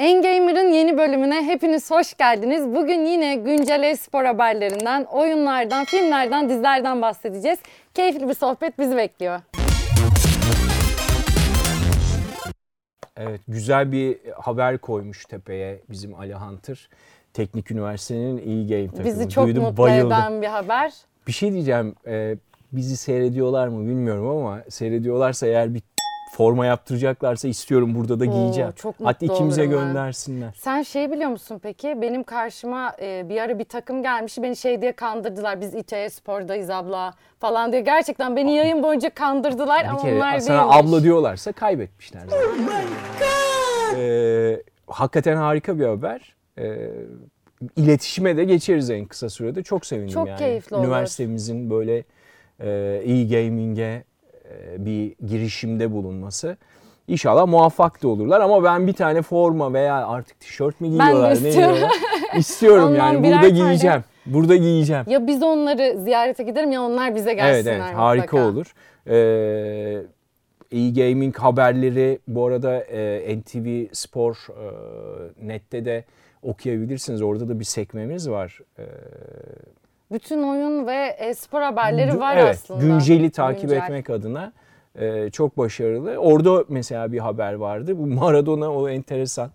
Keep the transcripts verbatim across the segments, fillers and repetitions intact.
N-Gamer'ın yeni bölümüne hepiniz hoş geldiniz. Bugün yine güncel e-spor haberlerinden, oyunlardan, filmlerden, dizilerden bahsedeceğiz. Keyifli bir sohbet bizi bekliyor. Evet, güzel bir haber koymuş tepeye bizim Ali Hunter. Teknik Üniversitesi'nin e-game takımı. Bizi çok Duydum, mutlu bayıldım. eden bir haber. Bir şey diyeceğim, e, bizi seyrediyorlar mı bilmiyorum ama seyrediyorlarsa eğer bir forma yaptıracaklarsa istiyorum, burada da giyeceğim. Oo, hatta ikimize göndersinler. Ben. Sen şey biliyor musun peki? Benim karşıma e, bir ara bir takım gelmişti. Beni şey diye kandırdılar. Biz İTÜ Spor'dayız abla falan diye. Gerçekten beni yayın boyunca kandırdılar bir ama kere, onlar sana değilmiş. Abla diyorlarsa kaybetmişler. Oh my God! E, hakikaten harika bir haber. E, iletişime de geçeriz en kısa sürede. Çok sevindim Çok yani. Çok keyifli olur. Üniversitemizin böyle e, e-gaming'e bir girişimde bulunması. İnşallah muvaffak da olurlar ama ben bir tane forma veya artık tişört mi giyiyorlar? Ben de istiyorum. İstiyorum yani burada giyeceğim. Tane... Burada giyeceğim. Ya biz onları ziyarete giderim ya onlar bize gelsinler. Evet evet harika mutlaka. olur. Ee, e-gaming haberleri bu arada e, N T V Spor e, nette de okuyabilirsiniz. Orada da bir sekmemiz var. E, Bütün oyun ve e-spor haberleri var evet, aslında. Günceli takip Güncel. etmek adına e, çok başarılı. Orada mesela bir haber vardı. Bu Maradona o enteresan.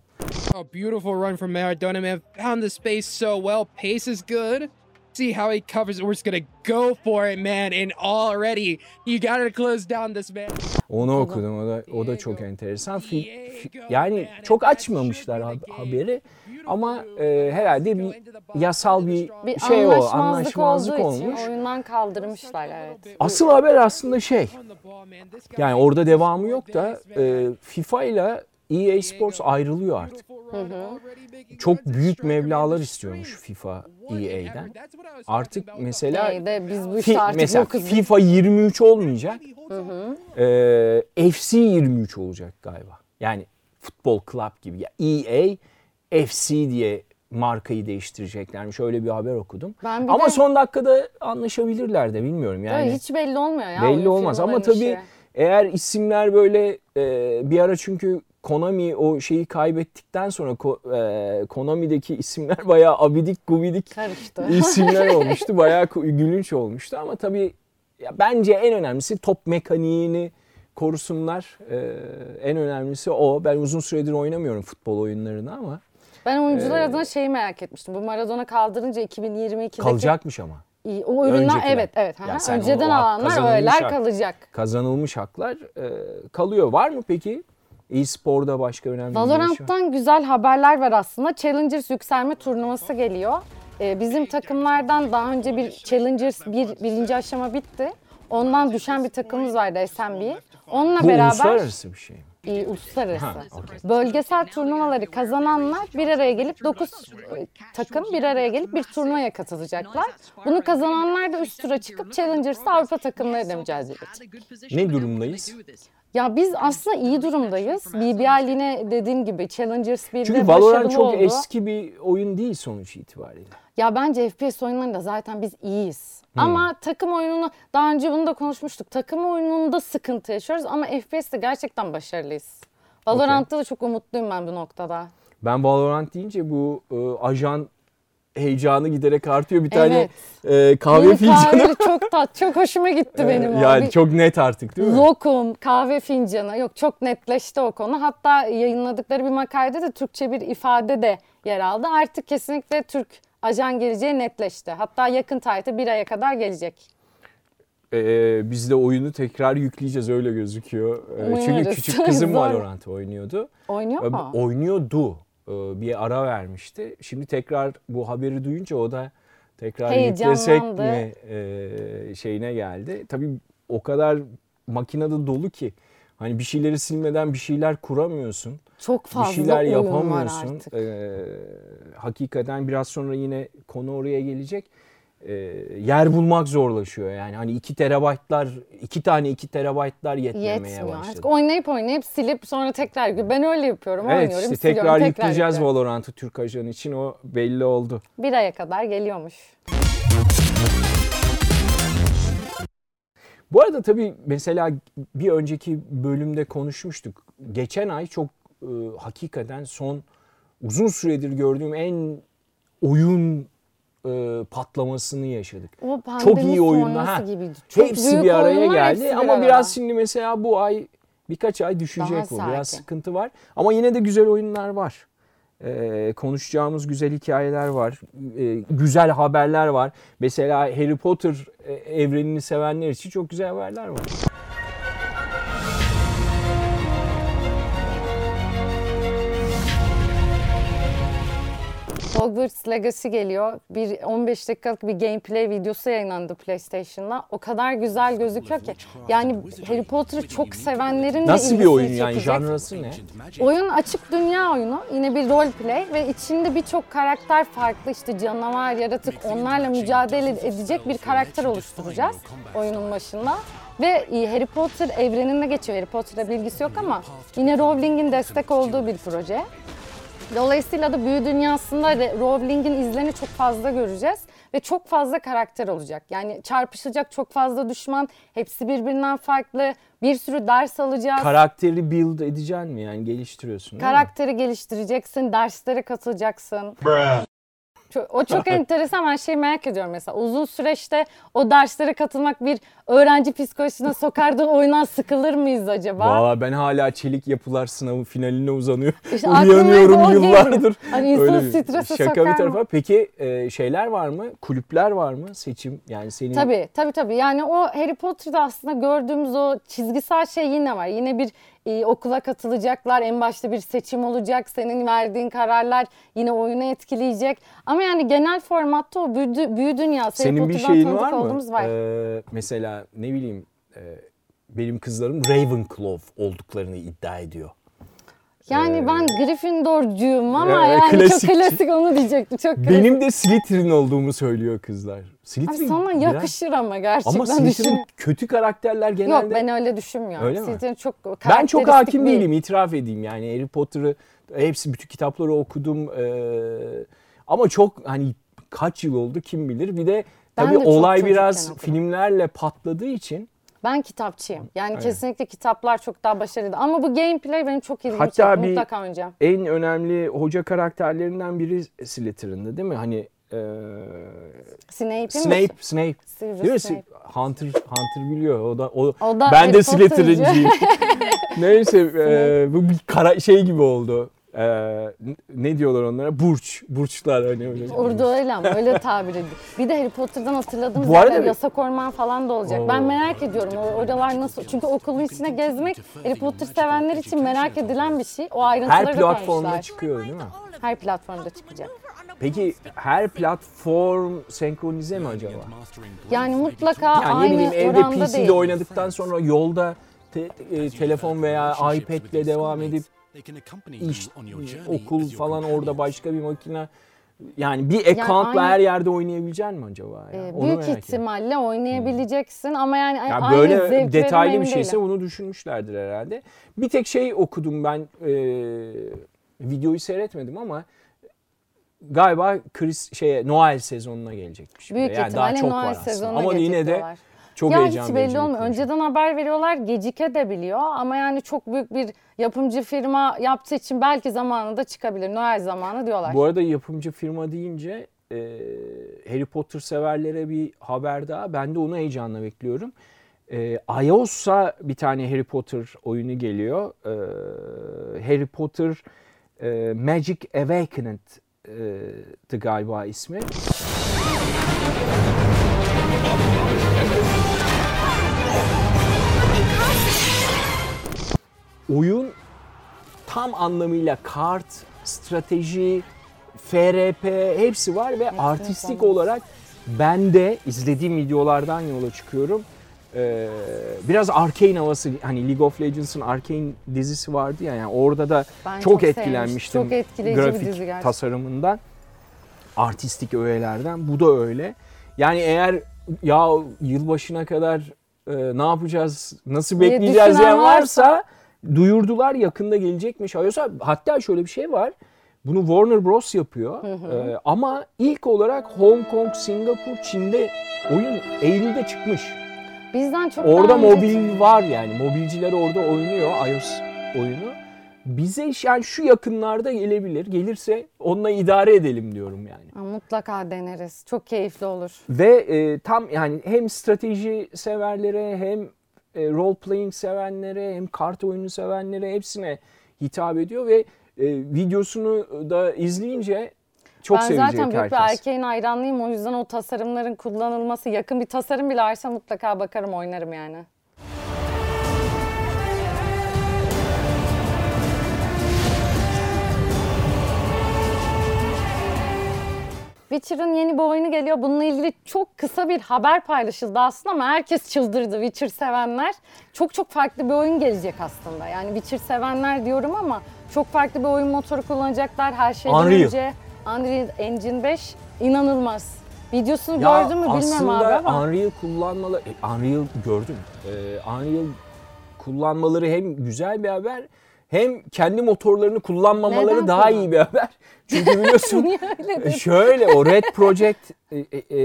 A beautiful run from Maradona. Man found the space so well. Pace is good. See how he covers it. We're just gonna go for it, man. And already you gotta close down this man. Onu okudum. O da o da çok enteresan. Fi, fi, yani çok açmamışlar haberi. Ama e, herhalde bir yasal bir, bir şey o, anlaşmazlık olmuş. Oyundan kaldırmışlar evet. Asıl haber aslında şey, yani orada devamı yok da e, FIFA ile E A Sports ayrılıyor artık. Hı hı. Çok büyük meblalar istiyormuş FIFA E A'den. Artık mesela, biz fi, mesela FIFA yirmi üç olmayacak, hı hı. E, F C yirmi üç olacak galiba. Yani futbol club gibi. Ya, E A F C diye markayı değiştireceklermiş. Öyle bir haber okudum. Ama de... son dakikada anlaşabilirler de bilmiyorum yani. Öyle hiç belli olmuyor ya. Belli olmaz ama tabii işi. eğer isimler böyle e, bir ara çünkü Konami o şeyi kaybettikten sonra e, Konami'deki isimler bayağı abidik gubidik karıştı. isimler olmuştu. Bayağı gülünç olmuştu ama tabii ya bence en önemlisi top mekaniğini korusunlar. E, en önemlisi o. Ben uzun süredir oynamıyorum futbol oyunlarını ama ben oyuncular ee, adına şeyi merak etmiştim. Bu Maradona kaldırınca iki bin yirmi ikideki... Kalacakmış ama. O ürünler Öncekiler. evet evet. Yani önceden alanlar öyler hak, kalacak. Kazanılmış haklar e, kalıyor. Var mı peki? E-spor'da başka önemli Valorant'tan şey güzel haberler var aslında. Challengers yükselme turnuvası geliyor. E, bizim takımlardan daha önce bir Challengers bir, birinci aşama bitti. Ondan düşen bir takımımız vardı S M B. Onunla Bu beraber... uluslararası bir şey mi? E, uluslararası. Ha, okay. Bölgesel turnuvaları kazananlar bir araya gelip dokuz takım bir araya gelip bir turnuvaya katılacaklar. Bunu kazananlar da üst tura çıkıp Challengers'ta Avrupa takımları da mücadele edecek. Ne durumdayız? Ya biz aslında iyi durumdayız. B B L yine dediğim gibi Challengers birde başarılı oldu. Çünkü Valorant çok eski bir oyun değil sonuç itibariyle. Ya bence F P S oyunlarında zaten biz iyiyiz. Hmm. Ama takım oyununu, daha önce bunu da konuşmuştuk. Takım oyununda sıkıntı yaşıyoruz ama F P S'te gerçekten başarılıyız. Valorant'ta okay. da çok umutluyum ben bu noktada. Ben Valorant deyince bu ıı, ajan heyecanı giderek artıyor. Bir evet. tane e, kahve fincanı. Çok tat, çok hoşuma gitti benim. Yani çok net artık değil mi? Lokum, kahve fincanı. Yok çok netleşti o konu. Hatta yayınladıkları bir makalede de Türkçe bir ifade de yer aldı. Artık kesinlikle Türk ajan geleceği netleşti. Hatta yakın tarihte bir aya kadar gelecek. Ee, biz de oyunu tekrar yükleyeceğiz öyle gözüküyor. Ee, çünkü küçük kızım Valorant oynuyordu. Oynuyor mu? Oynuyordu. Bir ara vermişti. Şimdi tekrar bu haberi duyunca o da tekrar yüklesek mi e, şeyine geldi. Tabii o kadar makinede dolu ki hani bir şeyleri silmeden bir şeyler kuramıyorsun. Çok fazla bir şeyler yapamıyorsun. E, hakikaten biraz sonra yine konu oraya gelecek. E, yer bulmak zorlaşıyor yani hani iki terabaytlar iki tane iki terabaytlar yetmemeye Yetmiyor. başladı. Artık oynayıp oynayıp silip sonra tekrar ben öyle yapıyorum evet, oynuyorum işte siliyorum. Tekrar yükleyeceğiz Valorant'ı Türk ajanı için o belli oldu. Bir aya kadar geliyormuş. Bu arada tabii mesela bir önceki bölümde konuşmuştuk. Geçen ay çok e, hakikaten son uzun süredir gördüğüm en oyun e, patlamasını yaşadık. O çok iyi oyunlar gibiydi. Çok hepsi bir araya geldi ama araya. Biraz şimdi mesela bu ay birkaç ay düşecek o. Biraz sıkıntı var ama yine de güzel oyunlar var. Ee, konuşacağımız güzel hikayeler var. Ee, güzel haberler var. Mesela Harry Potter evrenini sevenler için çok güzel haberler var. Hogwarts Legacy geliyor. Bir on beş dakikalık bir gameplay videosu yayınlandı PlayStation'la. O kadar güzel gözüküyor ki. Yani Harry Potter'ı çok sevenlerin de nasıl bir oyun yani? Janrası ne? Oyun açık dünya oyunu. Yine bir role play ve içinde birçok karakter farklı. İşte canavar, yaratık, onlarla mücadele edecek bir karakter oluşturacağız oyunun başında. Ve Harry Potter evreninde geçiyor. Harry Potter'la bilgisi yok ama yine Rowling'in destek olduğu bir proje. Dolayısıyla da büyü dünyasında Rowling'in izlerini çok fazla göreceğiz ve çok fazla karakter olacak. Yani çarpışacak çok fazla düşman, hepsi birbirinden farklı, bir sürü ders alacağız. Karakteri build edeceksin mi yani geliştiriyorsun? Karakteri geliştireceksin, derslere katılacaksın. Bruh. O çok enteresan. Ben şeyi merak ediyorum mesela. Uzun süreçte o derslere katılmak bir öğrenci psikolojisine sokardığı oyundan sıkılır mıyız acaba? Valla ben hala çelik yapılar sınavı finaline uzanıyorum. İşte uyanıyorum yıllardır. Hani insan strese sokar mı? Şaka bir tarafa. Peki şeyler var mı? Kulüpler var mı? Seçim yani senin... Tabii tabii tabii. Yani o Harry Potter'da aslında gördüğümüz o çizgisel şey yine var. Yine bir Ee, okula katılacaklar, en başta bir seçim olacak, senin verdiğin kararlar yine oyunu etkileyecek. Ama yani genel formatta o büyü, büyü dünyası. Senin bir şeyin var mı? Var. Ee, mesela ne bileyim e, benim kızlarım Ravenclaw olduklarını iddia ediyor. Yani ee, ben Gryffindor'cuyum ama ya, yani klasik. Çok klasik onu diyecektim. Çok klasik. Benim de Slytherin olduğumu söylüyor kızlar. Slytherin sana yakışır biraz... ama gerçekten. Ama Slytherin kötü karakterler genelde. Yok ben öyle düşünmüyorum. Öyle Slytherin çok karakteristik. Ben çok hakim değilim itiraf edeyim yani Harry Potter'ı hepsi bütün kitapları okudum ee, ama çok hani kaç yıl oldu kim bilir. Bir de ben tabii de olay biraz filmlerle patladığı için. Ben kitapçıyım. Yani evet. Kesinlikle kitaplar çok daha başarılı. Ama bu gameplay benim çok ilgimi çekti. Mutlaka oynayacağım. Hatta bir en önemli hoca karakterlerinden biri Slytherin'de değil mi? Hani ee... Snape, Snape, Snape. Snape. Snape. Hunter, Hunter biliyor. O da o, o da ben de Slytherin'ciyim. Neyse e, bu bir kara, şey gibi oldu. Ee, ne diyorlar onlara? Burç. Burçlar hani öyle. Orada öyle ama öyle tabir edildi. Bir de Harry Potter'dan hatırladığımız gibi yasak orman falan da olacak. Oo. Ben merak ediyorum o oralar nasıl? Çünkü okulun içine gezmek Harry Potter sevenler için merak edilen bir şey. O ayrıntıları her platformda koymuşlar. Çıkıyor değil mi? Her platformda çıkacak. Peki her platform senkronize mi acaba? Yani mutlaka yani aynı bileyim, oranda değil. Yani ne bileyim evde P C'de oynadıktan sonra yolda te, e, telefon veya iPad'le devam edip İş, okul falan orada başka bir makine yani bir account'la yani her yerde oynayabilecek mi acaba? Yani? E, büyük ihtimalle ediyorum. Oynayabileceksin hmm. ama yani, yani aynı böyle zevk detaylı bir şeyse bunu düşünmüşlerdir herhalde. Bir tek şey okudum ben e, videoyu seyretmedim ama galiba Chris, şeye, Noel sezonuna gelecekmiş. Büyük yani ihtimalle daha Noel sezonuna ama yine de var. Çok ya hiç belli olmuyor. Önceden haber veriyorlar, gecike de biliyor ama yani çok büyük bir yapımcı firma yaptığı için belki zamanında çıkabilir. Noel zamanı diyorlar. Bu arada yapımcı firma deyince e, Harry Potter severlere bir haber daha. Ben de onu heyecanla bekliyorum. E, iOS'a bir tane Harry Potter oyunu geliyor. E, Harry Potter e, Magic Awakened'tı galiba ismi. Oyun tam anlamıyla kart, strateji, F R P hepsi var ve artistik olarak ben de izlediğim videolardan yola çıkıyorum. Ee, biraz Arcane havası hani League of Legends'ın Arcane dizisi vardı ya yani orada da çok, çok etkilenmiştim. Çok etkileyici grafik bir dizi gerçekten. Tasarımından, artistik öğelerden. Bu da öyle. Yani eğer ya yılbaşına kadar e, ne yapacağız, nasıl bekleyeceğiz diye varsa duyurdular yakında gelecekmiş iOS'a. Hatta şöyle bir şey var. Bunu Warner Bros yapıyor. Hı hı. E, ama ilk olarak Hong Kong, Singapur, Çin'de oyun Eylül'de çıkmış. Bizden çok orada mobil var yani. Mobilciler orada oynuyor iOS oyunu. bize yani şu yakınlarda gelebilir. Gelirse onunla idare edelim diyorum yani. Mutlaka deneriz. Çok keyifli olur. Ve e, tam yani hem strateji severlere hem e, role playing sevenlere hem kart oyunu sevenlere hepsine hitap ediyor ve e, videosunu da izleyince çok sevecek herkes. Ben zaten büyük herkes. bir erkeğin hayranlıyım. O yüzden o tasarımların kullanılması, yakın bir tasarım bile varsa mutlaka bakarım, oynarım yani. Witcher'ın yeni bir oyunu geliyor. Bununla ilgili çok kısa bir haber paylaşıldı aslında ama herkes çıldırdı Witcher sevenler. Çok çok farklı bir oyun gelecek aslında. Yani Witcher sevenler diyorum ama çok farklı bir oyun motoru kullanacaklar. Her şeyden önce Unreal Engine beş inanılmaz. Videosunu ya gördün mü bilmem abi ama. Aslında Unreal kullanmaları, e, Unreal gördüm. Ee, Unreal kullanmaları hem güzel bir haber hem kendi motorlarını kullanmamaları Neden daha kullan? iyi bir haber. Çünkü biliyorsun şöyle o Red Project e, e,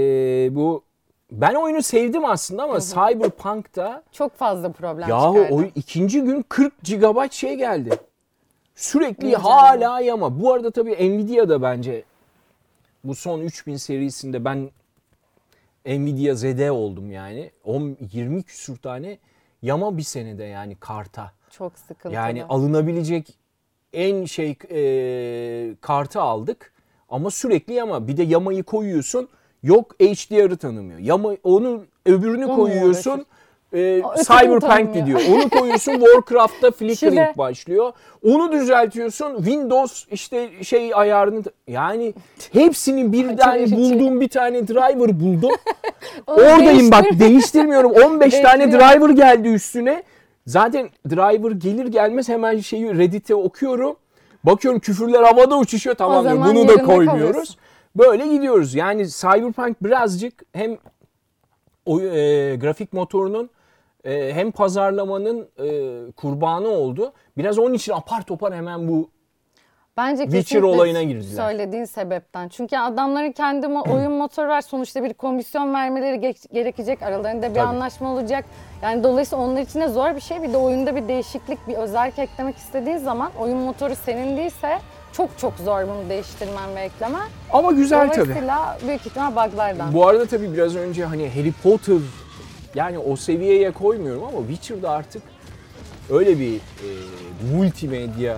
bu ben oyunu sevdim aslında ama Cyberpunk'ta çok fazla problem çıkardı. Yahu o ikinci gün kırk gigabayt şey geldi. Sürekli Niye hala canım? yama. Bu arada tabii Nvidia da bence bu son üç bin serisinde ben Nvidia zede oldum yani. on yirmi küsur tane yama bir senede yani karta. Çok sıkıntılı. Yani alınabilecek en şey e, kartı aldık ama sürekli yama. Bir de yamayı koyuyorsun, yok H D R'ı tanımıyor. Yama, onun öbürünü Onu koyuyorsun, e, Cyberpunk gidiyor. Onu koyuyorsun, Warcraft'ta flickering başlıyor. Onu düzeltiyorsun, Windows işte şey ayarını... Yani hepsini birden bulduğum bir tane driver buldum. Oradayım bak, değiştirmiyorum. on beş tane driver geldi üstüne. Zaten driver gelir gelmez hemen şeyi Reddit'e okuyorum. Bakıyorum küfürler havada uçuşuyor. Tamam diyor, bunu da koymuyoruz. Kalıyorsun. Böyle gidiyoruz. Yani Cyberpunk birazcık hem o, e, grafik motorunun e, hem pazarlamanın e, kurbanı oldu. Biraz onun için apar topar hemen bu Bence Witcher olayına girdiler. Söylediğin sebepten. Çünkü adamların kendi oyun motoru var. Sonuçta bir komisyon vermeleri gerekecek. Aralarında bir Tabii. anlaşma olacak. Yani dolayısıyla onlar için de zor bir şey. Bir de oyunda bir değişiklik, bir özellik eklemek istediğin zaman oyun motoru senin değilse çok çok zor bunu değiştirmen ve eklemen. Ama güzel tabii. Dolayısıyla büyük ihtimal buglardan. Bu arada tabii biraz önce hani Harry Potter yani o seviyeye koymuyorum ama Witcher'da artık öyle bir e, multimedya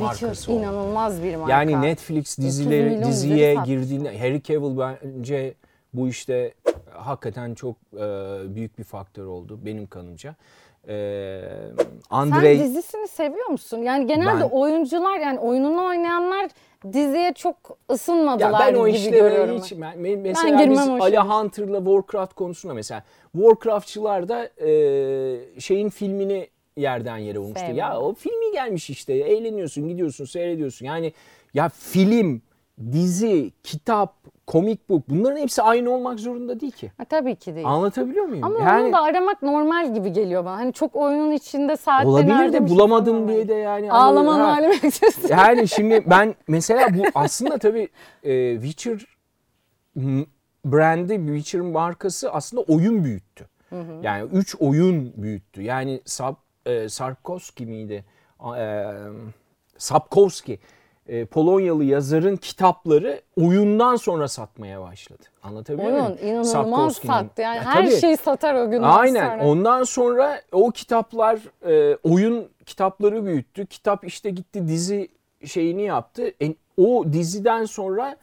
markası oldu. İnanılmaz bir marka. Yani Netflix dizileri, diziye girdiğinde Harry Cavill bence bu işte hakikaten çok e, büyük bir faktör oldu benim kanımca. E, Andrei, sen dizisini seviyor musun? Yani genelde ben, oyuncular yani oyununu oynayanlar diziye çok ısınmadılar gibi işte görüyorum. Hiç, ben, ben, mesela ben biz Ali Hunter'la Warcraft konusunda mesela Warcraft'çılar da e, şeyin filmini yerden yere olmuştu. Ya o filmi gelmiş işte. Eğleniyorsun, gidiyorsun, seyrediyorsun. Yani ya film, dizi, kitap, komik book bunların hepsi aynı olmak zorunda değil ki. Ha, tabii ki değil. Anlatabiliyor muyum? Ama yani, onu da aramak normal gibi geliyor bana. Hani çok oyunun içinde saatler olabilir de bulamadım şey diye de yani. Ağlaman halime geçiyorsun. Yani şimdi ben mesela bu aslında tabii e, Witcher brandi, Witcher markası aslında oyun büyüttü. Hı hı. Yani üç oyun büyüttü. Yani Sab e, Sapkowski miydi? E, Sapkowski e, Polonyalı yazarın kitapları oyundan sonra satmaya başladı. Anlatabiliyor muyum? Oyun inanılmaz sattı. Yani ya, her şeyi satar o günden Aynen. sonra. Ondan sonra o kitaplar e, oyun kitapları büyüttü. Kitap işte gitti dizi şeyini yaptı. E, o diziden sonra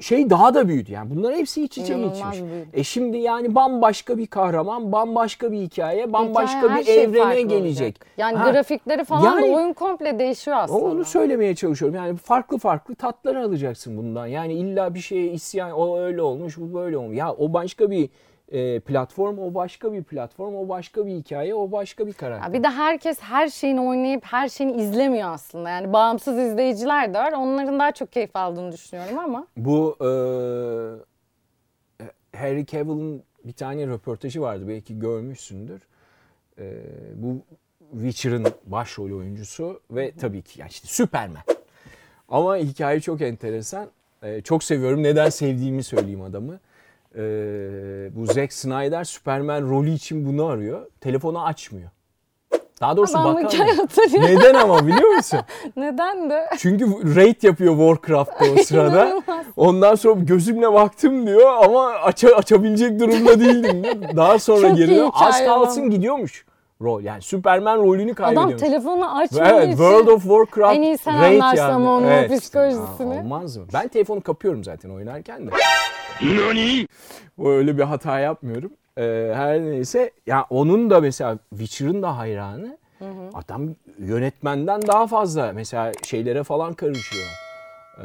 şey daha da büyüdü yani. Bunların hepsi iç içe geçmiş. E şimdi yani bambaşka bir kahraman, bambaşka bir hikaye, bambaşka hikaye, bir şey evrene gelecek. Olacak. Yani ha. grafikleri falan yani, da oyun komple değişiyor aslında. Onu söylemeye çalışıyorum. Yani farklı farklı tatlar alacaksın bundan. Yani illa bir şeye isyan, o öyle olmuş, bu böyle olmuş. Ya o başka bir platform, o başka bir platform, o başka bir hikaye, o başka bir karakter. Ya bir de herkes her şeyini oynayıp her şeyini izlemiyor aslında. Yani bağımsız izleyiciler de var. Onların daha çok keyif aldığını düşünüyorum ama. Bu e, Harry Cavill'ın bir tane röportajı vardı. Belki görmüşsündür. E, bu Witcher'ın başrol oyuncusu ve tabii ki yani işte Superman. Ama hikaye çok enteresan. E, çok seviyorum. Neden sevdiğimi söyleyeyim adamı. Ee, bu Zack Snyder Superman rolü için bunu arıyor. Telefonu açmıyor. Daha doğrusu bakan. Neden ama biliyor musun? Neden de? Çünkü raid yapıyor Warcraft'ta o sırada. Ondan sonra gözümle baktım diyor ama aç açabilecek durumda değildim. Daha sonra çok geliyor. Az kalsın gidiyormuş. Rol yani Superman rolünü kaybediyormuş. Adam telefonu açmıyor. Evet, World of Warcraft en iyi sen anlarsın yani. Ama onun evet, psikolojisini. Aa, olmaz mı? Ben telefonu kapıyorum zaten oynarken de. Nani? Öyle bir hata yapmıyorum. Ee, her neyse ya yani onun da mesela Witcher'ın da hayranı. Hı hı. Adam yönetmenden daha fazla mesela şeylere falan karışıyor. Ee,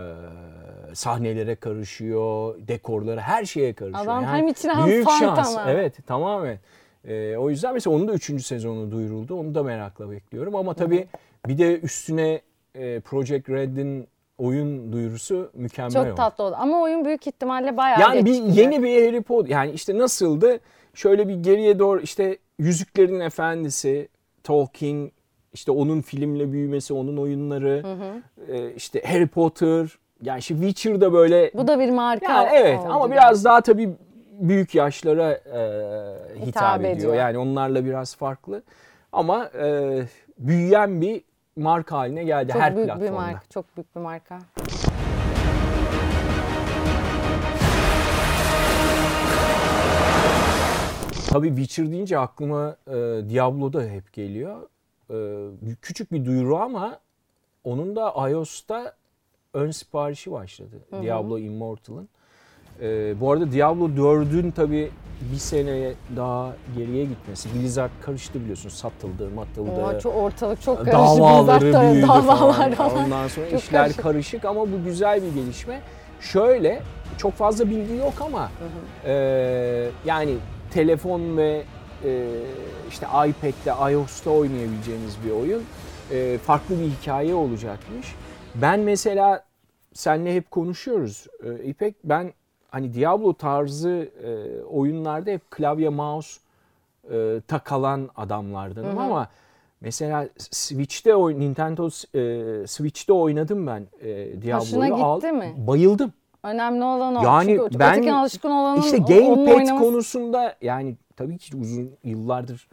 sahnelere karışıyor, dekorlara, her şeye karışıyor. Adam yani hem içine hem fantama. Evet, tamamen. Ee, o yüzden mesela onun da üçüncü sezonu duyuruldu. Onu da merakla bekliyorum. Ama tabii bir de üstüne e, Project Red'in oyun duyurusu mükemmel oldu. Çok tatlı oldu. Ama oyun büyük ihtimalle bayağı yani geç. Yani yeni bir Harry Potter. Yani işte nasıldı? Şöyle bir geriye doğru işte Yüzüklerin Efendisi, Tolkien, işte onun filmle büyümesi, onun oyunları, hı hı. E, işte Harry Potter. Yani işte Witcher'da böyle. Bu da bir marka. Yani evet oldu ama yani. Biraz daha tabii büyük yaşlara e, hitap, hitap ediyor. ediyor. Yani onlarla biraz farklı. Ama e, büyüyen bir marka haline geldi çok her büyük platformda. Bir marka, çok büyük bir marka. Tabii Witcher deyince aklıma e, Diablo da hep geliyor. E, küçük bir duyuru ama onun da iOS'ta ön siparişi başladı. Hı-hı. Diablo Immortal'ın. Ee, bu arada Diablo dördün tabii bir seneye daha geriye gitmesi. Blizzard karıştı biliyorsun, satıldı, matıldı. Ama çok ortalık çok karıştı. Davaları büyüdü falan. Ondan sonra işler karışık. karışık ama bu güzel bir gelişme. Şöyle çok fazla bilgi yok ama hı hı. E, yani telefon ve e, işte iPad'de, iOS'ta oynayabileceğiniz bir oyun. E, farklı bir hikaye olacakmış. Ben mesela seninle hep konuşuyoruz e, İpek. Ben hani Diablo tarzı e, oyunlarda hep klavye mouse e, takalan adamlardanım, hı hı. ama mesela Switch'te oyn Nintendo e, Switch'te oynadım ben e, Diablo'yu aldım. Mi? Bayıldım. Önemli olan o. Yani çünkü ben alışkın olanın işte gamepad konusunda yani tabii ki uzun yıllardır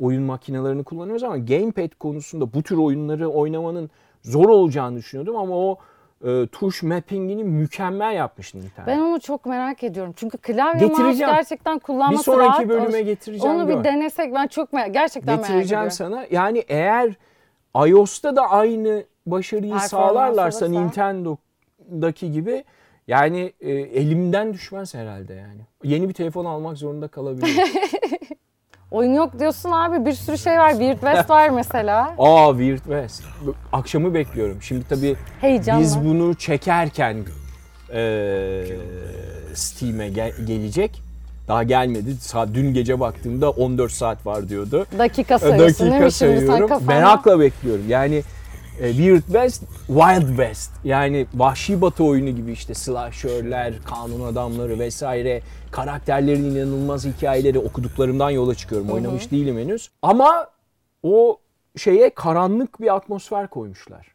oyun makinelerini kullanıyoruz ama gamepad konusunda bu tür oyunları oynamanın zor olacağını düşünüyordum ama o E, tuş mapping'ini mükemmel yapmıştın Nintendo. Ben onu çok merak ediyorum. Çünkü klavye mouse gerçekten kullanması rahat. Bir sonraki bölüme olur. Getireceğim. Onu gör. Bir denesek ben çok merak, gerçekten merak ediyorum. Getireceğim sana. Yani eğer iOS'ta da aynı başarıyı Performans sağlarlarsa olursa. Nintendo'daki gibi yani e, elimden düşmez herhalde yani. Yeni bir telefon almak zorunda kalabilirim. Oyun yok diyorsun abi. Bir sürü şey var. Weird West var mesela. Aa Weird West. Akşamı bekliyorum. Şimdi tabii heyecanlı. Biz bunu çekerken e, Steam'e gel- gelecek. Daha gelmedi. Saat, dün gece baktığımda on dört saat var diyordu. Dakika sayıyorsun Dakika değil mi sayıyorum. Şimdi sen merakla bekliyorum. Yani e, Weird West, Wild West. Yani Vahşi Batı oyunu gibi işte slasherler, kanun adamları vesaire. Karakterlerin inanılmaz hikayeleri, okuduklarımdan yola çıkıyorum. Oynamış hı hı. değilim henüz. Ama o şeye karanlık bir atmosfer koymuşlar.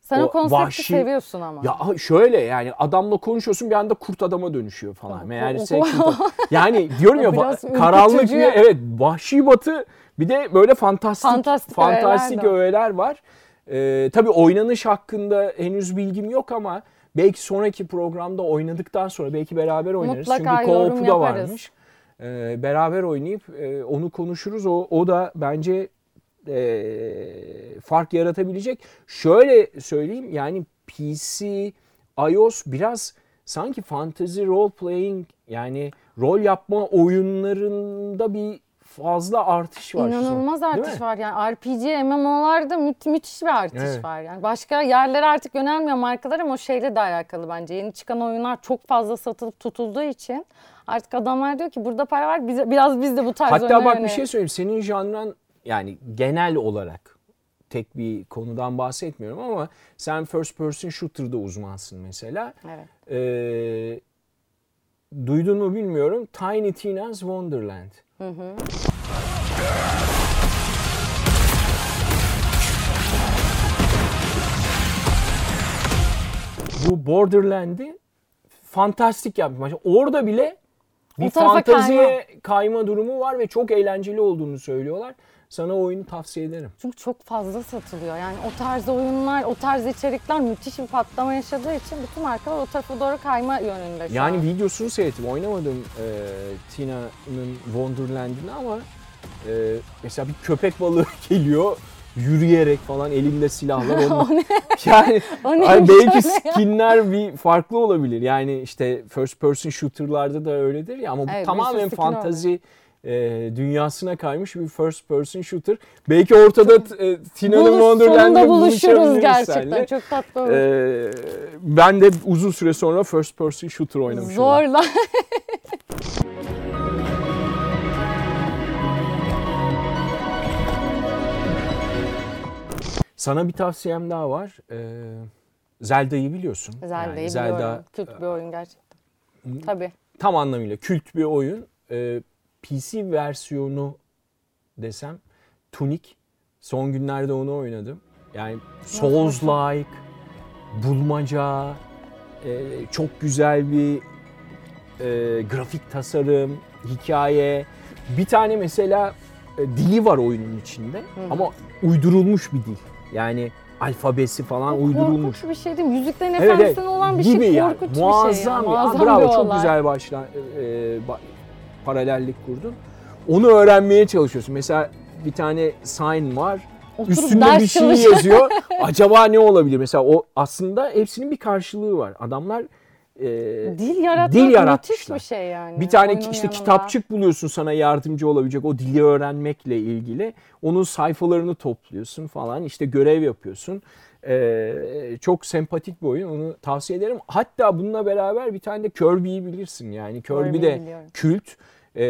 Sen o, o konsepti vahşi... seviyorsun ama. Ya şöyle yani adamla konuşuyorsun bir anda kurt adama dönüşüyor falan. Meğerse yani diyorum ya ba- karanlık bir evet Vahşi Batı bir de böyle fantastik fantastik, fantastik öğeler var. Ee, tabii oynanış hakkında henüz bilgim yok ama belki sonraki programda oynadıktan sonra belki beraber oynarız. Mutlaka çünkü co-op'u da varmış. Ee, beraber oynayıp e, onu konuşuruz. O, o da bence e, fark yaratabilecek. Şöyle söyleyeyim yani P C, iOS biraz sanki fantasy role playing yani rol yapma oyunlarında bir fazla artış var. İnanılmaz son, artış var yani R P G, M M O'larda mü- müthiş bir artış evet. var yani. Başka yerlere artık yönelmiyor markalar ama o şeyle de alakalı bence. Yeni çıkan oyunlar çok fazla satılıp tutulduğu için artık adamlar diyor ki burada para var bize, biraz biz de bu tarz hatta oyunlar. Hatta bak yönelim. Bir şey söyleyeyim senin janran yani genel olarak tek bir konudan bahsetmiyorum ama sen first person shooter'da uzmansın mesela. Evet. Ee, duydun mu bilmiyorum Tiny Tina's Wonderland. Hı hı. Bu Borderland'i fantastik yapmış. Orada bile bir fanteziye kayma. kayma durumu var ve çok eğlenceli olduğunu söylüyorlar. sana o oyunu tavsiye ederim. Çünkü çok fazla satılıyor. Yani o tarz oyunlar, o tarz içerikler müthiş bir patlama yaşadığı için bütün markalar o tarafa doğru kayma yönünde. Yani an. Videosunu seyrettim. Oynamadım e, Tina'nın Wonderland'ini ama e, mesela bir köpek balığı geliyor. Yürüyerek falan elinde silahlar olmak. Yani hani belki skinler bir farklı olabilir. Yani işte first person shooter'larda da öyledir ya ama bu evet, tamamen fantazi e, dünyasına kaymış bir first person shooter. Belki ortada e, Tina'nın Wonderland'de buluşuruz gerçekten. Senle. Çok tatlı olur. E, ben de uzun süre sonra first person shooter oynamışım. Zorla. Sana bir tavsiyem daha var. Ee, Zelda'yı biliyorsun. Zelda'yı yani Zelda, biliyorum. Kült bir oyun gerçekten. M- Tabii. Tam anlamıyla kült bir oyun. Ee, P C versiyonu desem Tunic. Son günlerde onu oynadım. Yani Souls-like, bulmaca, e, çok güzel bir e, grafik tasarım, hikaye. Bir tane mesela e, dili var oyunun içinde. Hı-hı. Ama uydurulmuş bir dil. Yani alfabesi falan korkunç uydurulmuş. Korkunç bir şey değil mi? Yüzüklerin evet, Efendisi'nden evet. olan bir gibi şey yani. Korkunç muazzam bir şey. Ya. Muazzam ya. Bravo, bir olay. Çok güzel başla, e, ba- paralellik kurdun. Onu öğrenmeye çalışıyorsun. Mesela bir tane sign var. Oturup üstünde bir şey yazıyor. Acaba ne olabilir? Mesela o aslında hepsinin bir karşılığı var. Adamlar e, dil yaratmak müthiş bir şey yani. Bir tane oyunun işte yanında kitapçık buluyorsun sana yardımcı olabilecek o dili öğrenmekle ilgili. Onun sayfalarını topluyorsun falan, işte görev yapıyorsun. Ee, çok sempatik bir oyun, onu tavsiye ederim. Hatta bununla beraber bir tane de Kirby'yi bilirsin yani. Kirby de biliyorum. Kült. Ee,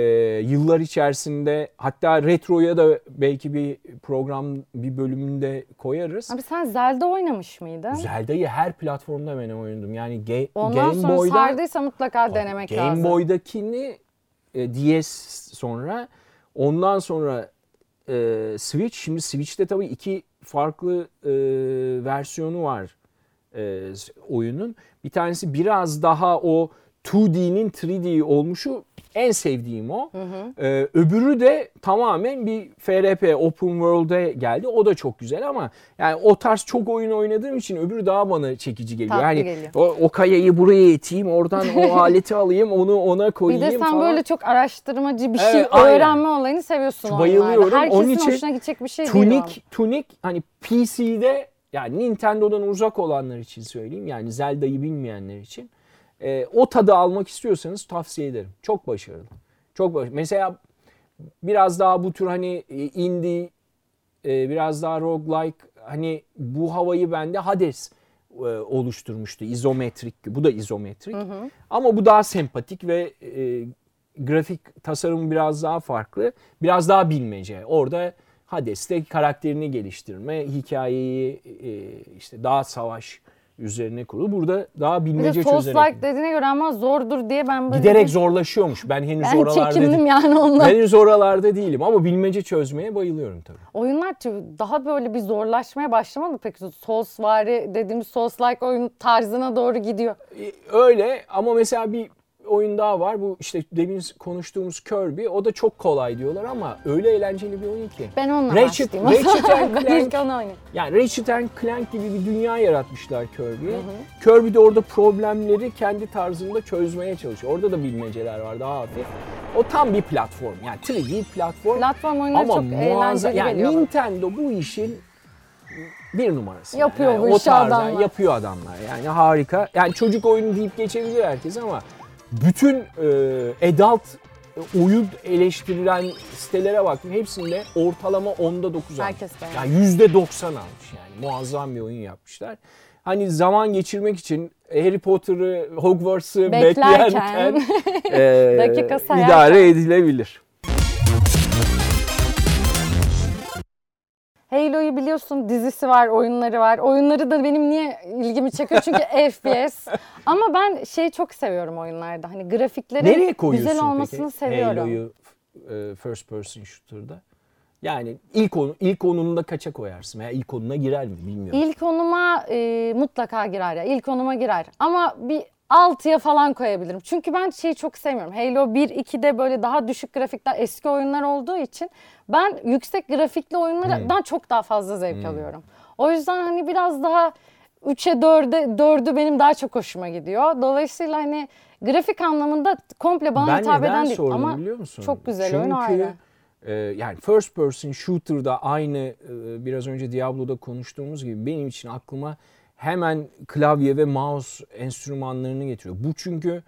yıllar içerisinde hatta retroya da belki bir program bir bölümünde koyarız. Abi sen Zelda oynamış mıydın? Zelda'yı her platformda ben oynadım. Yani ge- Ondan Game sonra Boy'da, sardıysa mutlaka denemek Game lazım. Game Boy'dakini e, D S sonra, ondan sonra e, Switch. Şimdi Switch'te tabii iki farklı e, versiyonu var e, oyunun. Bir tanesi biraz daha o iki D'nin üç D olmuşu. En sevdiğim o. Hı hı. Ee, öbürü de tamamen bir F R P, Open World'e geldi. O da çok güzel ama yani o tarz çok oyun oynadığım için öbürü daha bana çekici geliyor. Tatlı yani geliyor. O, o kayayı buraya iteyim, oradan o aleti alayım, onu ona koyayım falan. Bir de sen falan böyle çok araştırmacı bir evet, şey aynen. öğrenme olayını seviyorsun onlarda. Bayılıyorum. Herkesin onun için hoşuna gidecek bir şey Tunic, değil o. Tunic hani P C'de yani Nintendo'dan uzak olanlar için söyleyeyim. Yani Zelda'yı bilmeyenler için. E, o tadı almak istiyorsanız tavsiye ederim. Çok başarılı. Çok başarılı. Mesela biraz daha bu tür hani indie, e, biraz daha roguelike hani bu havayı bende Hades e, oluşturmuştu. İzometrik. Bu da izometrik. Hı hı. Ama bu daha sempatik ve e, grafik tasarımı biraz daha farklı. Biraz daha bilmece. Orada Hades'te karakterini geliştirme, hikayeyi e, işte daha savaş üzerine kurulu. Burada daha bilmece çözerek. Bir de Souls-like dediğine göre ama zordur diye ben böyle giderek dedim. Zorlaşıyormuş. Ben henüz ben oralarda değilim. Ben çekindim yani ondan. Henüz oralarda değilim ama bilmece çözmeye bayılıyorum tabii. Oyunlar daha böyle bir zorlaşmaya başlamadı peki. Souls-like dediğimiz Souls-like oyun tarzına doğru gidiyor. Öyle ama mesela bir oyun daha var. Bu işte demin konuştuğumuz Kirby. O da çok kolay diyorlar ama öyle eğlenceli bir oyun ki. Ben onunla Ratchet, başlayayım. Ratchet and Clank, yani Ratchet and Clank gibi bir dünya yaratmışlar Kirby'ye. Kirby de orada problemleri kendi tarzında çözmeye çalışıyor. Orada da bilmeceler var daha hafif. O tam bir platform. Yani üç D platform. Platform oyunları ama çok eğlenceli yani geliyor. Nintendo bu işin bir numarası. Yapıyor yani bu işi adamlar. Yapıyor adamlar. Yani harika. Yani çocuk oyunu deyip geçebilir herkes ama bütün e, adult oyun eleştirilen sitelere baktım. Hepsinde ortalama onda dokuz almış. Yani yüzde doksan almış yani. Muazzam bir oyun yapmışlar. Hani zaman geçirmek için Harry Potter'ı, Hogwarts'ı beklerken, beklerken e, dakika sayarken idare edilebilir. Halo'yu biliyorsun, dizisi var, oyunları var. Oyunları da benim niye ilgimi çekiyor? Çünkü F P S. Ama ben şeyi çok seviyorum oyunlarda. Hani grafiklerin güzel olmasını peki? seviyorum. Halo'yu first person shooter'da. Yani ilk onu ilk onununda kaça koyarsın? Ya yani ilk onuna girer mi bilmiyorum. İlk onuma e, mutlaka girer ya. İlk onuma girer. Ama bir altıya falan koyabilirim. Çünkü ben şeyi çok sevmiyorum. Halo bir iki'de böyle daha düşük grafikler, eski oyunlar olduğu için ben yüksek grafikli oyunlardan hmm. çok daha fazla zevk hmm. alıyorum. O yüzden hani biraz daha üçe dörde dördü benim daha çok hoşuma gidiyor. Dolayısıyla hani grafik anlamında komple bana ben hitap eden değil ama çok güzel çünkü... oyun ayrı. Yani first person shooter'da aynı biraz önce Diablo'da konuştuğumuz gibi benim için aklıma hemen klavye ve mouse enstrümanlarını getiriyor. Bu çünkü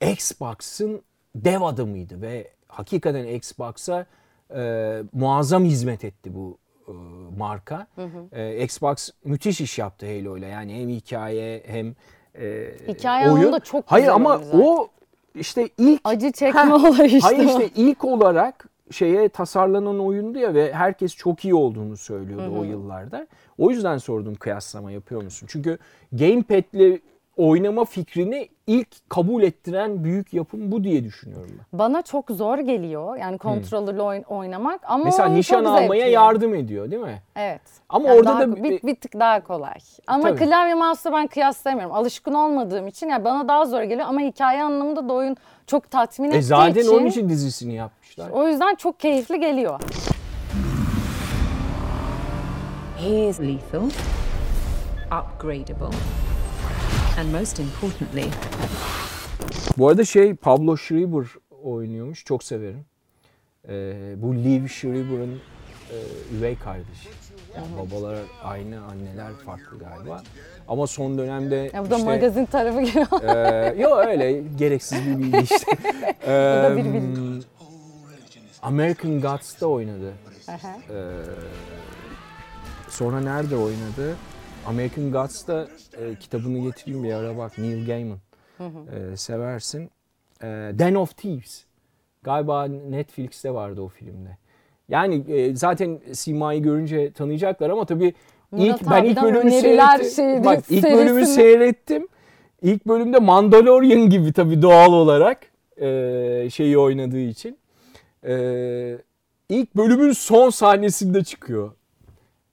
Xbox'ın dev adamıydı ve hakikaten Xbox'a e, muazzam hizmet etti bu e, marka. Hı hı. E, Xbox müthiş iş yaptı Halo'yla. Yani hem hikaye hem e, hikaye oyun. Hikaye çok Hayır ama zaten. o işte ilk... Acı çekme heh, olayı işte. Hayır işte ilk olarak... şeye tasarlanan oyundu ya ve herkes çok iyi olduğunu söylüyordu hı hı. o yıllarda. O yüzden sordum kıyaslama yapıyor musun? Çünkü gamepad'le oynama fikrini ilk kabul ettiren büyük yapım bu diye düşünüyorum ben. Bana çok zor geliyor yani kontrolörle oyn- oynamak ama mesela nişan almaya zevkli. Yardım ediyor değil mi? Evet. Ama yani orada daha, da bir, bir tık daha kolay. Ama tabii. Klavye mouse'la ben kıyaslayamıyorum. Alışkın olmadığım için yani bana daha zor geliyor ama hikaye anlamında da oyun çok tatmin ettiği e zaten için. Zaten onun için dizisini yapmışlar. O yüzden çok keyifli geliyor. He is lethal, upgradable. And most importantly. Bu arada şey Pablo Schreiber oynuyormuş. Çok severim. Ee, bu Liv Schreiber'ın e, üvey kardeşi. Yani babalar aynı, anneler farklı galiba. Ama son dönemde ya bu da işte, magazin tarafı geliyor. E, yok öyle gereksiz bir bilgi işte. Bu da bir bilgi. American Gods'ta oynadı. Ee, sonra nerede oynadı? American Gods'da e, kitabını getireyim bir ara bak. Neil Gaiman. Hı hı. E, seversin. E, Den of Thieves. Galiba Netflix'te vardı o filmde. Yani e, zaten Sima'yı görünce tanıyacaklar ama tabii Murat ilk ben ilk bölümü seyrettim. Şeydi, bak ilk serisini. bölümü seyrettim. İlk bölümde Mandalorian gibi tabii doğal olarak e, şeyi oynadığı için. E, ilk bölümün son sahnesinde çıkıyor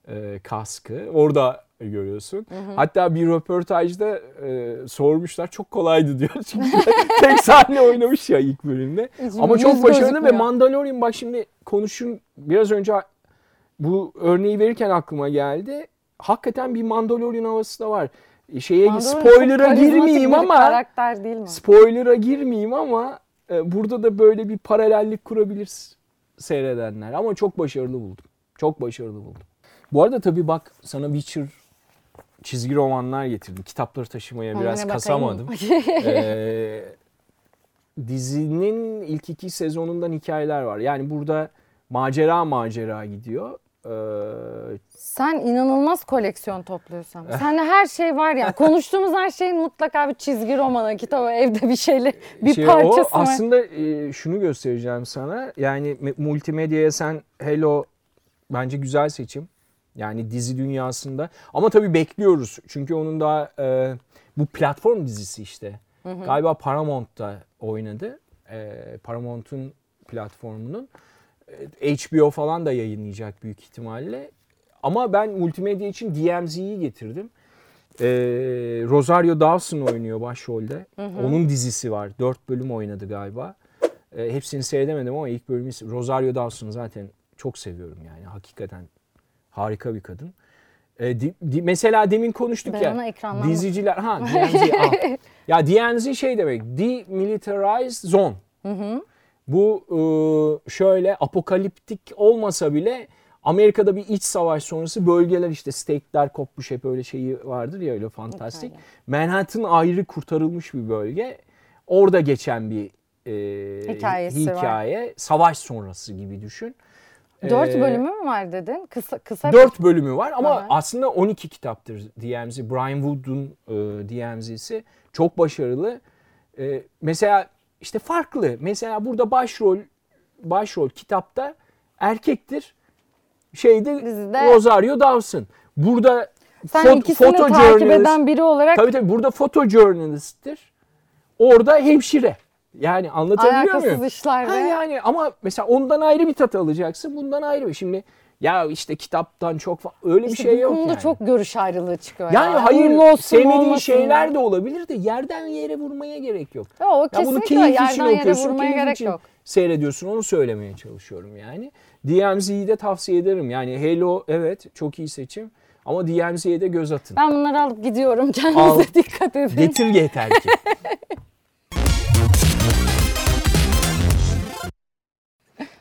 e, kaskı. Orada görüyorsun. Hı hı. Hatta bir röportajda e, sormuşlar çok kolaydı diyor. Çünkü tek sahne oynamış ya ilk bölümde. Hiç ama çok başarılı ve Mandalorian bak şimdi konuşun biraz önce bu örneği verirken aklıma geldi. Hakikaten bir Mandalorian havası da var. Şeye Mandalorian spoiler'a girmeyeyim ama spoiler'a girmeyeyim ama e, burada da böyle bir paralellik kurabiliriz seyredenler ama çok başarılı buldum. Çok başarılı buldum. Bu arada tabii bak sana Witcher çizgi romanlar getirdim. Kitapları taşımaya biraz Anne kasamadım. ee, dizinin ilk iki sezonundan hikayeler var. Yani burada macera macera gidiyor. Ee... Sen inanılmaz koleksiyon topluyorsun. Sende her şey var ya. Konuştuğumuz her şeyin mutlaka bir çizgi romanı, kitabı, evde bir şeyle bir şey, parçası var. Aslında e, şunu göstereceğim sana. Yani multimedyaya sen Halo bence güzel seçim. Yani dizi dünyasında. Ama tabii bekliyoruz. Çünkü onun da e, bu platform dizisi işte. Hı hı. Galiba Paramount'ta oynadı. E, Paramount'un platformunun. E, H B O falan da yayınlayacak büyük ihtimalle. Ama ben multimedya için D M Z'yi getirdim. E, Rosario Dawson oynuyor başrolde. Hı hı. Onun dizisi var. Dört bölüm oynadı galiba. E, hepsini seyredemedim ama ilk bölümü... Rosario Dawson'u zaten çok seviyorum yani. Hakikaten... Harika bir kadın. Ee, di, di, mesela demin konuştuk ben ya. Diziciler ha D M Z. Ya D M Z şey demek. Demilitarized Zone. Hı hı. Bu e, şöyle apokaliptik olmasa bile Amerika'da bir iç savaş sonrası bölgeler işte stake'ler kopmuş hep öyle şeyi vardır ya öyle fantastik. Manhattan ayrı kurtarılmış bir bölge. Orada geçen bir e, hikayesi hikaye. Var. Savaş sonrası gibi düşün. Dört bölümü mü var dedin? Kısa, kısa dört bir... bölümü var ama evet. Aslında on iki kitaptır D M Z. Brian Wood'un e, D M Z'si. Çok başarılı. E, mesela işte farklı. Mesela burada başrol başrol kitapta erkektir. Şeyde Dizide... Rosario Dawson. Burada sen fot, ikisini fotojournalist... takip eden biri olarak... Tabii tabii burada fotojournalist'tir. Orada hemşire. Yani anlatabiliyor muyum? Alakasız işlerde. Ha yani ama mesela ondan ayrı bir tat alacaksın, bundan ayrı bir. Şimdi ya işte kitaptan çok falan öyle işte bir şey yok yani. Bu konuda çok görüş ayrılığı çıkıyor. Yani, yani hayır, sevmediğin şeyler ya. De olabilir de yerden yere vurmaya gerek yok. Ya, o ya bunu keyif için okuyorsun, keyif için yok. Seyrediyorsun, onu söylemeye çalışıyorum yani. D M Z'yi de tavsiye ederim yani. Halo evet çok iyi seçim. Ama D M Z'ye de göz atın. Ben bunları alıp gidiyorum. Kendinize Al, dikkat edin. Getir yeter ki.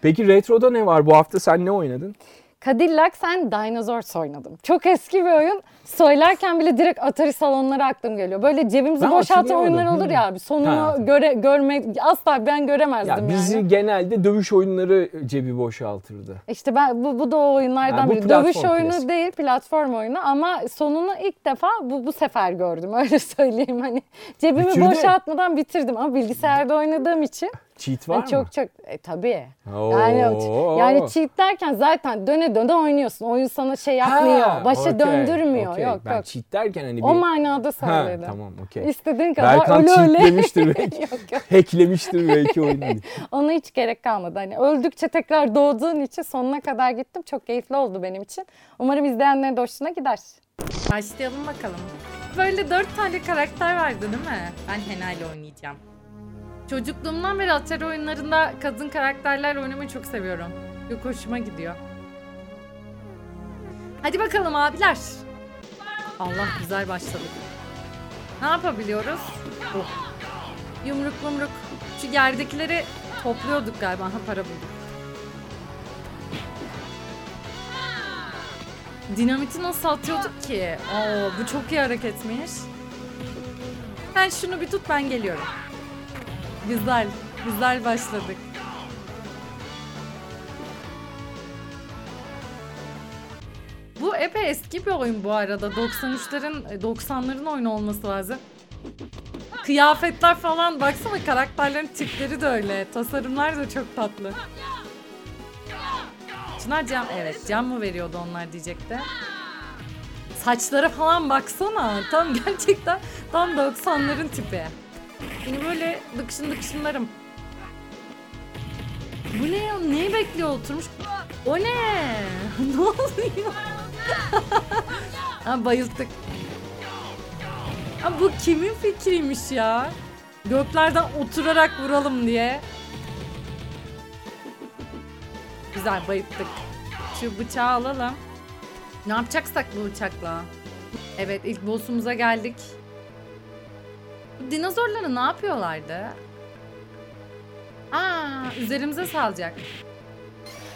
Peki retroda ne var? Bu hafta sen ne oynadın? Cadillac sen Dinosaurs oynadım. Çok eski bir oyun. Söylerken bile direkt Atari salonları aklım geliyor. Böyle cebimizi boşaltan oyunlar olur ya abi. Sonunu göre, görme, asla ben göremezdim ya yani. Bizi genelde dövüş oyunları cebi boşaltırdı. İşte ben bu, bu da o oyunlardan yani biri. Dövüş oyunu klasik. Değil, platform oyunu ama sonunu ilk defa bu, bu sefer gördüm. Öyle söyleyeyim hani. Cebimi Bitirdi. boşaltmadan bitirdim ama bilgisayarda oynadığım için. Cheat var yani mı? Çok çok e, tabii. Oo. Yani yani cheat derken zaten döne döne oynuyorsun. Oyun sana şey yapmıyor. Ha, başa okay, döndürmüyor. Okay. Yok ben yok. Cheat derken hani bir o manada söyledi. Tamam okey. İstediğin kadar Berkan öyle öyle. Berkan cheatlemiştir belki. Yok, yok. Hacklemiştir belki oyunu. Ona hiç gerek kalmadı. Hani öldükçe tekrar doğduğun için sonuna kadar gittim. Çok keyifli oldu benim için. Umarım izleyenlerin de hoşuna gider. Başlayalım bakalım. Böyle dört tane karakter vardı değil mi? Ben Hena ile oynayacağım. Çocukluğumdan beri Atari oyunlarında kadın karakterlerle oynamayı çok seviyorum. Çok hoşuma gidiyor. Hadi bakalım abiler. Allah güzel başladık. Ne yapabiliyoruz? Oh. Yumruk yumruk. Şu yerdekileri topluyorduk galiba. Ha para bulduk. Dinamiti nasıl atıyorduk ki? Oo, bu çok iyi hareketmiş. Sen şunu bir tut ben geliyorum. Güzel, güzel başladık. Bu epey eski bir oyun bu arada. doksan üçlerin, doksanların oyunu olması lazım. Kıyafetler falan baksana, karakterlerin tipleri de öyle. Tasarımlar da çok tatlı. Şunlar cam, evet cam mı veriyordu onlar diyecekti. Saçlara falan baksana. Tam gerçekten tam doksanların tipi. Beni böyle dıkışın dıkışınlarım. Bu ne ya? Neyi bekliyor oturmuş? O ne? Ne oluyor? Ha bayıldık. Ha bu kimin fikriymiş ya? Göklerden oturarak vuralım diye. Güzel bayıldık. Şu bıçağı alalım. Ne yapacaksak bu bıçakla? Evet ilk boss'umuza geldik. Dinozorları ne yapıyorlardı? Aa, üzerimize salacak.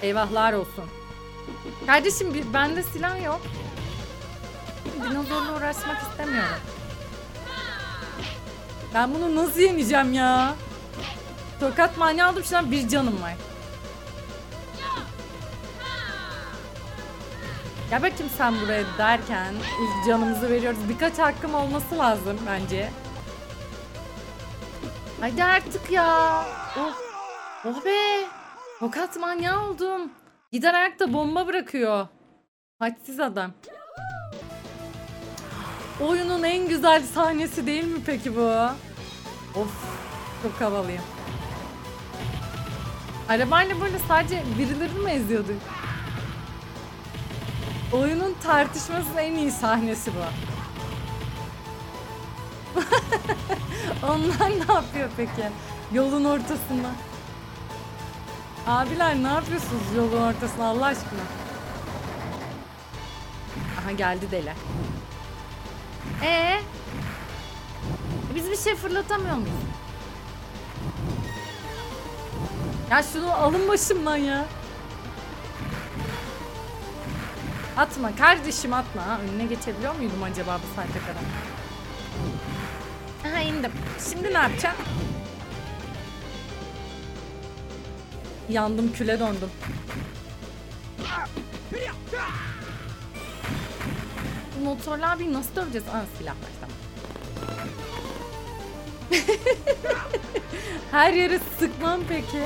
Eyvahlar olsun. Kardeşim bende silah yok. Dinozorla uğraşmak istemiyorum. Ben bunu nasıl yeneceğim ya? Tokat manyağı aldım, şu an bir canım var. Ya bakayım sen buraya derken ilk canımızı veriyoruz. Birkaç hakkım olması lazım bence. Haydi artık ya. Oh, oh be. Tokat manyağı oldum. Gider ayakta bomba bırakıyor. Hadsiz adam. Oyunun en güzel sahnesi değil mi peki bu? Of. Çok havalıyım. Arabayla böyle sadece birileri mi eziyorduk? Oyunun tartışmasının en iyi sahnesi bu. Onlar ne yapıyor peki? Yolun ortasında. Abiler ne yapıyorsunuz yolun ortasında Allah aşkına? Aha geldi deli. Ee? Biz bir şey fırlatamıyor muyuz? Ya şunu alın başımdan ya. Atma kardeşim atma. Ha, önüne geçebiliyor muydum acaba bu saate kadar? Aha indim. Şimdi ne yapacağım? Yandım, küle döndüm. Motorlu abi nasıl döveceğiz? Aa silah var tamam. Her yere sıkmam peki.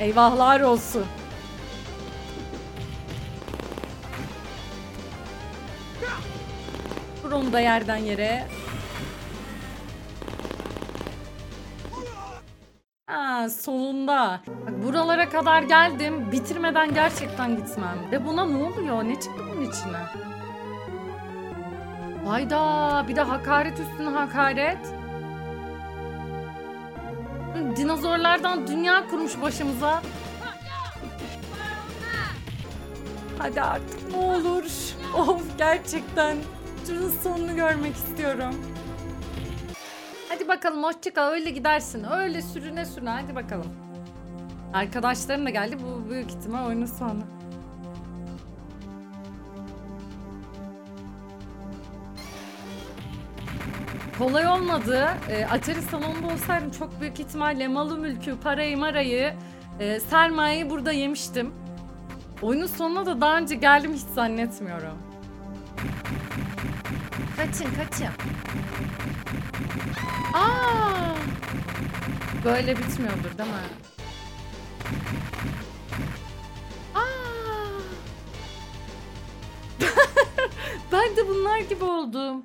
Eyvahlar olsun. Onu da yerden yere. Aa, Ha, sonunda. Bak, buralara kadar geldim. Bitirmeden gerçekten gitmem. Ve buna ne oluyor? Ne çıktı bunun içine? Hayda, bir de hakaret üstüne hakaret. Dinozorlardan dünya kurmuş başımıza. Hadi artık ne olur. Of, gerçekten. Şunun sonunu görmek istiyorum. Hadi bakalım, hoşçakal, öyle gidersin. Öyle sürüne sürüne, hadi bakalım. Arkadaşlarım da geldi, bu büyük ihtimal oyunun sonu. Kolay olmadı. E, Atari salonunda olsaydım çok büyük ihtimalle malı mülkü, parayı marayı, e, sermayeyi burada yemiştim. Oyunun sonuna da daha önce geldim hiç zannetmiyorum. Kaçın, kaçın. Aa! Böyle bitmiyordur değil mi? Aa! Ben de bunlar gibi oldum.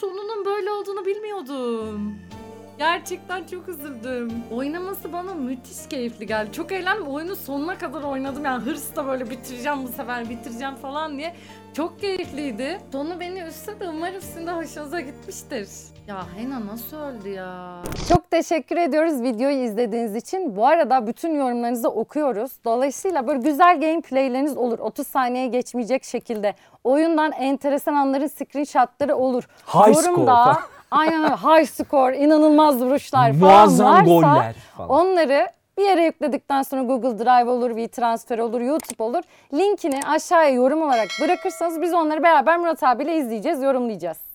Sonunun böyle olduğunu bilmiyordum. Gerçekten çok üzüldüm. Oynaması bana müthiş keyifli geldi. Çok eğlendim. Oyunu sonuna kadar oynadım. Yani hırsla böyle bitireceğim bu sefer, bitireceğim falan diye. Çok keyifliydi. Sonu beni üstse de umarım sizin de hoşunuza gitmiştir. Ya Hena nasıl öldü ya? Çok teşekkür ediyoruz videoyu izlediğiniz için. Bu arada bütün yorumlarınızı okuyoruz. Dolayısıyla böyle güzel gameplayleriniz olur. otuz saniye geçmeyecek şekilde. Oyundan enteresan anların screenshotları olur. High Yorumda... score. Aynen öyle. High score, inanılmaz vuruşlar falan muazzam varsa goller falan. Onları bir yere yükledikten sonra Google Drive olur, WeTransfer olur, YouTube olur. Linkini aşağıya yorum olarak bırakırsanız biz onları beraber Murat abiyle izleyeceğiz, yorumlayacağız.